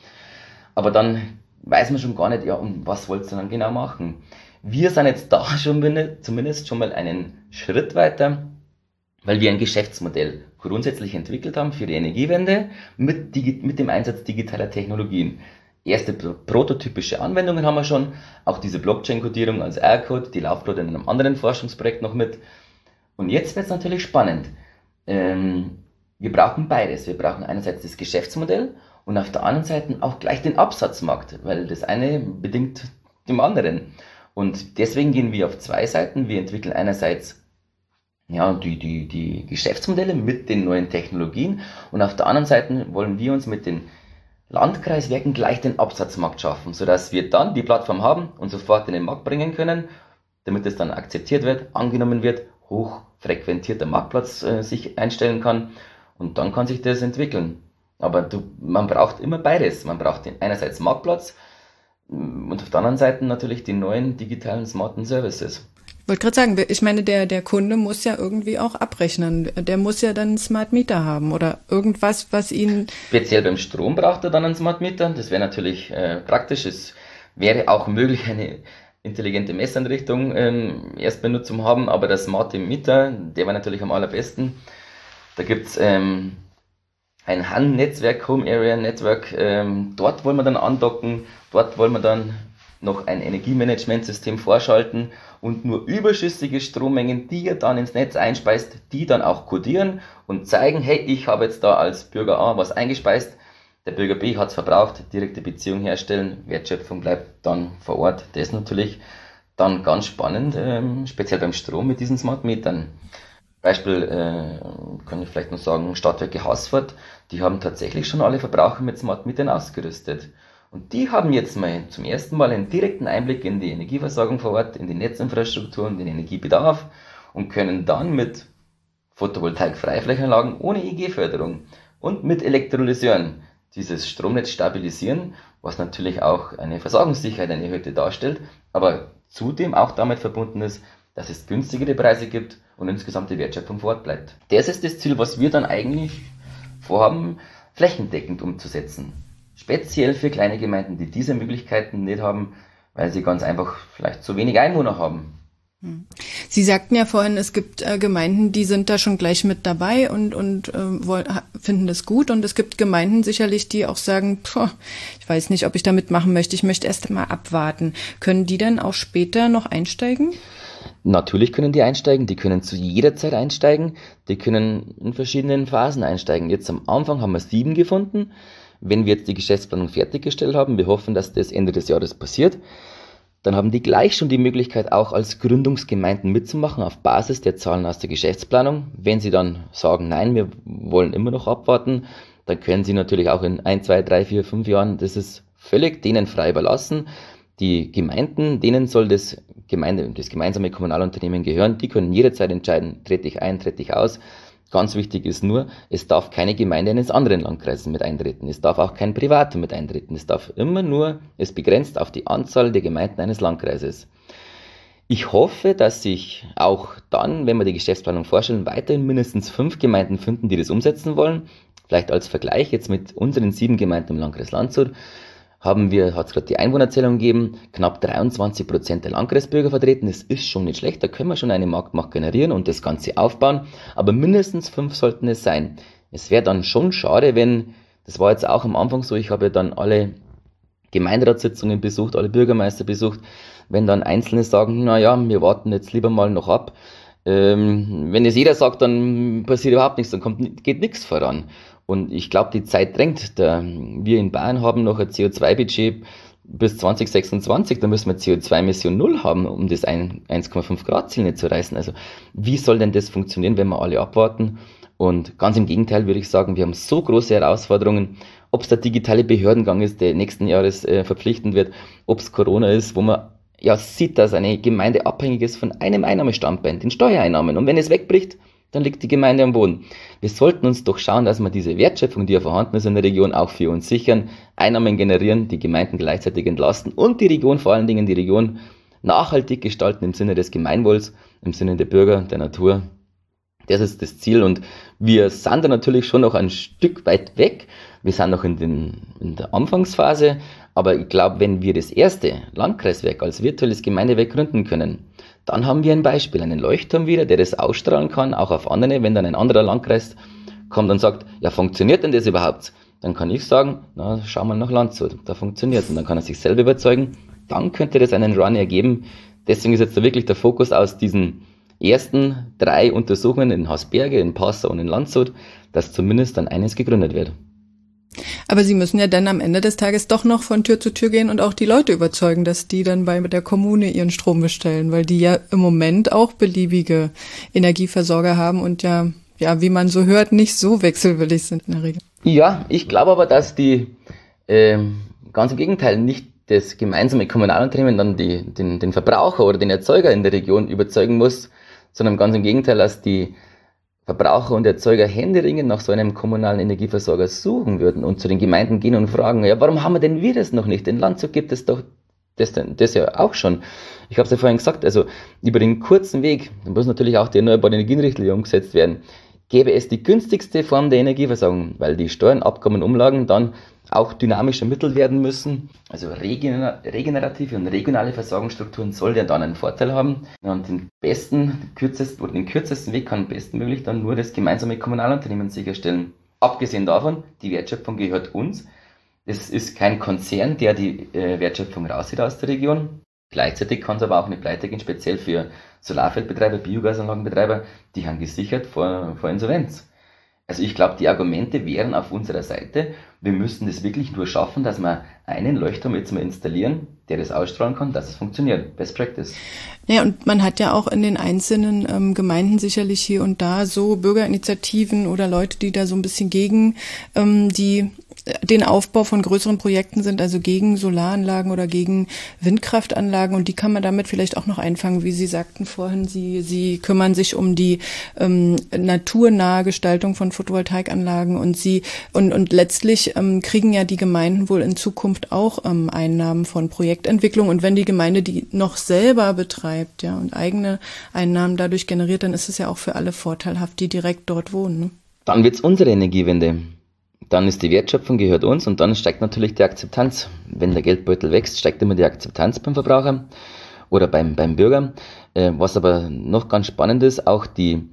Aber dann weiß man schon gar nicht, ja, und was wollt ihr dann genau machen? Wir sind jetzt da schon zumindest schon mal einen Schritt weiter, weil wir ein Geschäftsmodell grundsätzlich entwickelt haben für die Energiewende mit dem Einsatz digitaler Technologien. Erste prototypische Anwendungen haben wir schon, auch diese Blockchain-Kodierung als R-Code, die läuft gerade in einem anderen Forschungsprojekt noch mit. Und jetzt wird es natürlich spannend. Wir brauchen beides. Wir brauchen einerseits das Geschäftsmodell und auf der anderen Seite auch gleich den Absatzmarkt, weil das eine bedingt dem anderen. Und deswegen gehen wir auf zwei Seiten. Wir entwickeln einerseits ja, die Geschäftsmodelle mit den neuen Technologien und auf der anderen Seite wollen wir uns mit den Landkreiswerken gleich den Absatzmarkt schaffen, sodass wir dann die Plattform haben und sofort in den Markt bringen können, damit es dann akzeptiert wird, angenommen wird, hochfrequentierter Marktplatz sich einstellen kann und dann kann sich das entwickeln. Aber man braucht immer beides. Man braucht einerseits Marktplatz und auf der anderen Seite natürlich die neuen digitalen smarten Services. Ich wollte gerade sagen, ich meine, der Kunde muss ja irgendwie auch abrechnen. Der muss ja dann einen Smart Meter haben oder irgendwas, was ihn... Speziell beim Strom braucht er dann einen Smart Meter. Das wäre natürlich praktisch. Es wäre auch möglich, eine intelligente Messanrichtung erst benutzt zu haben, aber der smarte Meter, der war natürlich am allerbesten. Da gibt es ein HAN-Netzwerk, Home Area Network, dort wollen wir dann andocken, dort wollen wir dann noch ein Energiemanagementsystem vorschalten und nur überschüssige Strommengen, die ihr dann ins Netz einspeist, die dann auch kodieren und zeigen, hey, ich habe jetzt da als Bürger A was eingespeist, der Bürger B hat es verbraucht, direkte Beziehung herstellen, Wertschöpfung bleibt dann vor Ort. Das ist natürlich dann ganz spannend, speziell beim Strom mit diesen Smart Metern. Beispiel kann ich vielleicht noch sagen, Stadtwerke Haßfurt, die haben tatsächlich schon alle Verbraucher mit Smart Metern ausgerüstet. Und die haben jetzt mal zum ersten Mal einen direkten Einblick in die Energieversorgung vor Ort, in die Netzinfrastruktur und den Energiebedarf und können dann mit Photovoltaik-Freiflächenanlagen ohne EEG-Förderung und mit Elektrolyseuren dieses Stromnetz stabilisieren, was natürlich auch eine Versorgungssicherheit, eine erhöhte darstellt, aber zudem auch damit verbunden ist, dass es günstigere Preise gibt und insgesamt die Wertschöpfung vor Ort bleibt. Das ist das Ziel, was wir dann eigentlich vorhaben, flächendeckend umzusetzen. Speziell für kleine Gemeinden, die diese Möglichkeiten nicht haben, weil sie ganz einfach vielleicht zu wenig Einwohner haben. Sie sagten ja vorhin, es gibt Gemeinden, die sind da schon gleich mit dabei und finden das gut. Und es gibt Gemeinden sicherlich, die auch sagen, ich weiß nicht, ob ich da mitmachen möchte, ich möchte erst mal abwarten. Können die dann auch später noch einsteigen? Natürlich können die einsteigen, die können zu jeder Zeit einsteigen, die können in verschiedenen Phasen einsteigen. Jetzt am Anfang haben wir 7 gefunden. Wenn wir jetzt die Geschäftsplanung fertiggestellt haben, wir hoffen, dass das Ende des Jahres passiert, dann haben die gleich schon die Möglichkeit, auch als Gründungsgemeinden mitzumachen, auf Basis der Zahlen aus der Geschäftsplanung. Wenn sie dann sagen, nein, wir wollen immer noch abwarten, dann können sie natürlich auch in 1, 2, 3, 4, 5 Jahren, das ist völlig denen frei überlassen. Die Gemeinden, denen soll das gemeinsame Kommunalunternehmen gehören, die können jederzeit entscheiden, trete ich ein, trete ich aus. Ganz wichtig ist nur, es darf keine Gemeinde eines anderen Landkreises mit eintreten. Es darf auch kein Privater mit eintreten. Es darf immer nur, es begrenzt auf die Anzahl der Gemeinden eines Landkreises. Ich hoffe, dass sich auch dann, wenn wir die Geschäftsplanung vorstellen, weiterhin mindestens 5 Gemeinden finden, die das umsetzen wollen. Vielleicht als Vergleich jetzt mit unseren 7 Gemeinden im Landkreis Landshut hat es gerade die Einwohnerzählung gegeben, knapp 23% der Landkreisbürger vertreten. Das ist schon nicht schlecht, da können wir schon eine Marktmacht generieren und das Ganze aufbauen. Aber mindestens 5 sollten es sein. Es wäre dann schon schade, wenn, das war jetzt auch am Anfang so, ich habe ja dann alle Gemeinderatssitzungen besucht, alle Bürgermeister besucht, wenn dann Einzelne sagen, naja, wir warten jetzt lieber mal noch ab. Wenn es jeder sagt, dann passiert überhaupt nichts, dann geht nichts voran. Und ich glaube, die Zeit drängt. Wir in Bayern haben noch ein CO2-Budget bis 2026, da müssen wir CO2-Emission 0 haben, um das 1,5-Grad-Ziel nicht zu reißen. Also wie soll denn das funktionieren, wenn wir alle abwarten? Und ganz im Gegenteil würde ich sagen, wir haben so große Herausforderungen, ob es der digitale Behördengang ist, der nächsten Jahres verpflichtend wird, ob es Corona ist, wo man ja sieht, dass eine Gemeinde abhängig ist von einem Einnahmestandbein, den Steuereinnahmen. Und wenn es wegbricht, dann liegt die Gemeinde am Boden. Wir sollten uns doch schauen, dass wir diese Wertschöpfung, die ja vorhanden ist in der Region, auch für uns sichern, Einnahmen generieren, die Gemeinden gleichzeitig entlasten und die Region, vor allen Dingen die Region, nachhaltig gestalten im Sinne des Gemeinwohls, im Sinne der Bürger, der Natur. Das ist das Ziel und wir sind da natürlich schon noch ein Stück weit weg. Wir sind noch in der Anfangsphase, aber ich glaube, wenn wir das erste Landkreiswerk als virtuelles Gemeindewerk gründen können, dann haben wir ein Beispiel, einen Leuchtturm wieder, der das ausstrahlen kann, auch auf andere. Wenn dann ein anderer Landkreis kommt und sagt, ja, funktioniert denn das überhaupt? Dann kann ich sagen, na, schau mal nach Landshut, da funktioniert es. Und dann kann er sich selber überzeugen, dann könnte das einen Run ergeben. Deswegen ist jetzt da wirklich der Fokus aus diesen ersten 3 Untersuchungen in Haßberge, in Passau und in Landshut, dass zumindest dann eines gegründet wird. Aber Sie müssen ja dann am Ende des Tages doch noch von Tür zu Tür gehen und auch die Leute überzeugen, dass die dann bei der Kommune ihren Strom bestellen, weil die ja im Moment auch beliebige Energieversorger haben und ja wie man so hört, nicht so wechselwillig sind in der Regel. Ja, ich glaube aber, dass die Ganz im Gegenteil, nicht das gemeinsame Kommunalunternehmen dann den Verbraucher oder den Erzeuger in der Region überzeugen muss, sondern ganz im Gegenteil, dass die Verbraucher und Erzeuger händeringend nach so einem kommunalen Energieversorger suchen würden und zu den Gemeinden gehen und fragen, ja, warum haben wir denn wir das noch nicht? In Landshut gibt es doch das ja auch schon. Ich habe es ja vorhin gesagt, also über den kurzen Weg, da muss natürlich auch die erneuerbare Energienrichtlinie umgesetzt werden, gäbe es die günstigste Form der Energieversorgung, weil die Steuern, Abgaben, Umlagen dann auch dynamisch ermittelt werden müssen. Also regenerative und regionale Versorgungsstrukturen sollen ja dann einen Vorteil haben. Und den kürzesten Weg kann bestmöglich dann nur das gemeinsame Kommunalunternehmen sicherstellen. Abgesehen davon, die Wertschöpfung gehört uns. Es ist kein Konzern, der die Wertschöpfung rauszieht aus der Region. Gleichzeitig kann es aber auch eine Pleite gehen, speziell für Solarfeldbetreiber, Biogasanlagenbetreiber, die haben gesichert vor Insolvenz. Also ich glaube, die Argumente wären auf unserer Seite. Wir müssten das wirklich nur schaffen, dass wir einen Leuchtturm jetzt mal installieren, der das ausstrahlen kann, dass es funktioniert. Best Practice. Ja, und man hat ja auch in den einzelnen Gemeinden sicherlich hier und da so Bürgerinitiativen oder Leute, die da so ein bisschen gegen die den Aufbau von größeren Projekten sind, also gegen Solaranlagen oder gegen Windkraftanlagen, und die kann man damit vielleicht auch noch einfangen, wie Sie sagten vorhin, Sie kümmern sich um die naturnahe Gestaltung von Photovoltaikanlagen, und letztlich kriegen ja die Gemeinden wohl in Zukunft auch Einnahmen von Projektentwicklung, und wenn die Gemeinde die noch selber betreibt, ja, und eigene Einnahmen dadurch generiert, dann ist es ja auch für alle vorteilhaft, die direkt dort wohnen. Ne? Dann wird's unsere Energiewende. Dann ist die Wertschöpfung, gehört uns, und dann steigt natürlich die Akzeptanz. Wenn der Geldbeutel wächst, steigt immer die Akzeptanz beim Verbraucher oder beim Bürger. Was aber noch ganz spannend ist, auch die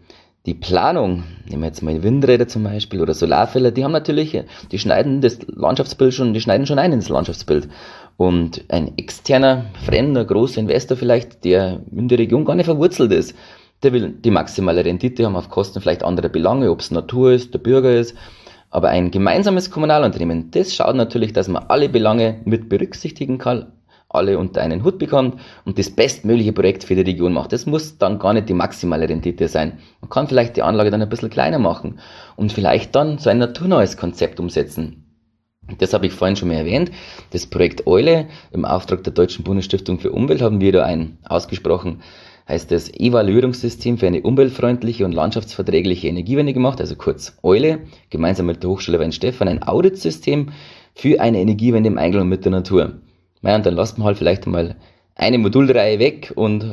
Planung, nehmen wir jetzt mal Windräder zum Beispiel oder Solarfälle, die haben natürlich, die schneiden schon ein ins Landschaftsbild. Und ein externer, fremder, großer Investor vielleicht, der in der Region gar nicht verwurzelt ist, der will die maximale Rendite haben auf Kosten vielleicht anderer Belange, ob es Natur ist, der Bürger ist. Aber ein gemeinsames Kommunalunternehmen, das schaut natürlich, dass man alle Belange mit berücksichtigen kann, alle unter einen Hut bekommt und das bestmögliche Projekt für die Region macht. Das muss dann gar nicht die maximale Rendite sein. Man kann vielleicht die Anlage dann ein bisschen kleiner machen und vielleicht dann so ein naturnahes Konzept umsetzen. Das habe ich vorhin schon mal erwähnt. Das Projekt Eule im Auftrag der Deutschen Bundesstiftung für Umwelt haben wir da heißt das Evaluierungssystem für eine umweltfreundliche und landschaftsverträgliche Energiewende gemacht, also kurz EULE, gemeinsam mit der Hochschule Weihenstephan, ein Auditsystem für eine Energiewende im Einklang mit der Natur. Ja, und dann lasst man halt vielleicht einmal eine Modulreihe weg und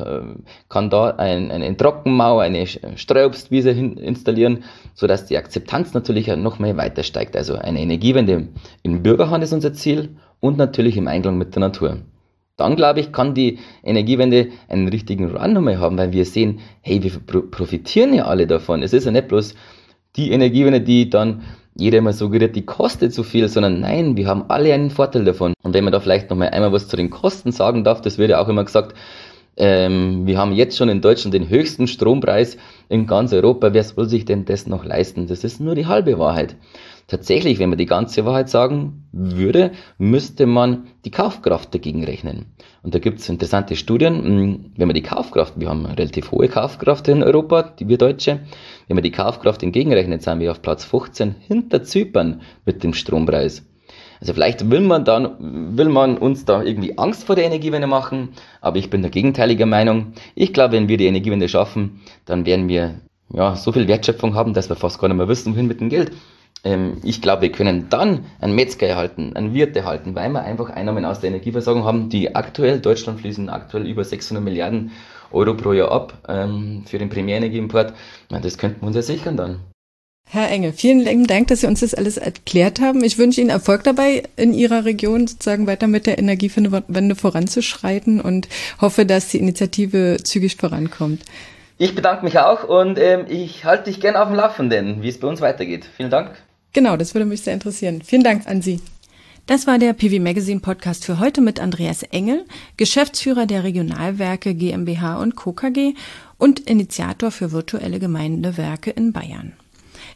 kann da eine Trockenmauer, eine Streuobstwiese installieren, sodass die Akzeptanz natürlich noch mehr weiter steigt. Also eine Energiewende in Bürgerhand ist unser Ziel und natürlich im Einklang mit der Natur. Dann, glaube ich, kann die Energiewende einen richtigen Run nochmal haben, weil wir sehen, hey, wir profitieren ja alle davon. Es ist ja nicht bloß die Energiewende, die dann jeder immer suggeriert, die kostet so viel, sondern nein, wir haben alle einen Vorteil davon. Und wenn man da vielleicht nochmal einmal was zu den Kosten sagen darf, das wird ja auch immer gesagt, wir haben jetzt schon in Deutschland den höchsten Strompreis in ganz Europa, wer soll sich denn das noch leisten? Das ist nur die halbe Wahrheit. Tatsächlich, wenn man die ganze Wahrheit sagen würde, müsste man die Kaufkraft dagegen rechnen. Und da gibt es interessante Studien, wenn man die Kaufkraft, wir haben eine relativ hohe Kaufkraft in Europa, wir Deutsche, wenn man die Kaufkraft entgegenrechnet, sind wir auf Platz 15 hinter Zypern mit dem Strompreis. Also vielleicht will man uns da irgendwie Angst vor der Energiewende machen, aber ich bin der gegenteiligen Meinung. Ich glaube, wenn wir die Energiewende schaffen, dann werden wir so viel Wertschöpfung haben, dass wir fast gar nicht mehr wissen, wohin mit dem Geld. Ich glaube, wir können dann einen Metzger erhalten, einen Wirt erhalten, weil wir einfach Einnahmen aus der Energieversorgung haben, die aktuell, Deutschland fließen aktuell über 600 Milliarden Euro pro Jahr ab für den Primärenergieimport. Das könnten wir uns ersichern dann. Herr Engl, vielen lieben Dank, dass Sie uns das alles erklärt haben. Ich wünsche Ihnen Erfolg dabei, in Ihrer Region sozusagen weiter mit der Energiewende voranzuschreiten, und hoffe, dass die Initiative zügig vorankommt. Ich bedanke mich auch, und ich halte dich gerne auf dem Laufenden, wie es bei uns weitergeht. Vielen Dank. Genau, das würde mich sehr interessieren. Vielen Dank an Sie. Das war der PV Magazine Podcast für heute mit Andreas Engl, Geschäftsführer der Regionalwerke GmbH und Co. KG und Initiator für virtuelle Gemeindewerke in Bayern.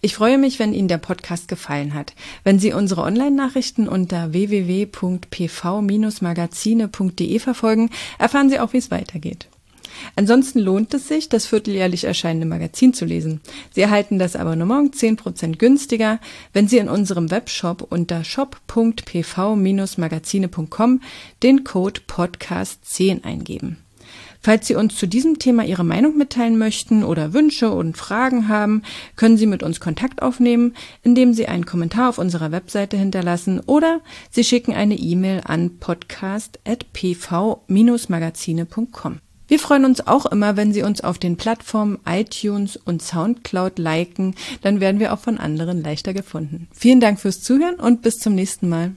Ich freue mich, wenn Ihnen der Podcast gefallen hat. Wenn Sie unsere Online-Nachrichten unter www.pv-magazine.de verfolgen, erfahren Sie auch, wie es weitergeht. Ansonsten lohnt es sich, das vierteljährlich erscheinende Magazin zu lesen. Sie erhalten das Abonnement 10% günstiger, wenn Sie in unserem Webshop unter shop.pv-magazine.com den Code PODCAST10 eingeben. Falls Sie uns zu diesem Thema Ihre Meinung mitteilen möchten oder Wünsche und Fragen haben, können Sie mit uns Kontakt aufnehmen, indem Sie einen Kommentar auf unserer Webseite hinterlassen oder Sie schicken eine E-Mail an podcast@pv-magazine.com. Wir freuen uns auch immer, wenn Sie uns auf den Plattformen iTunes und Soundcloud liken, dann werden wir auch von anderen leichter gefunden. Vielen Dank fürs Zuhören und bis zum nächsten Mal.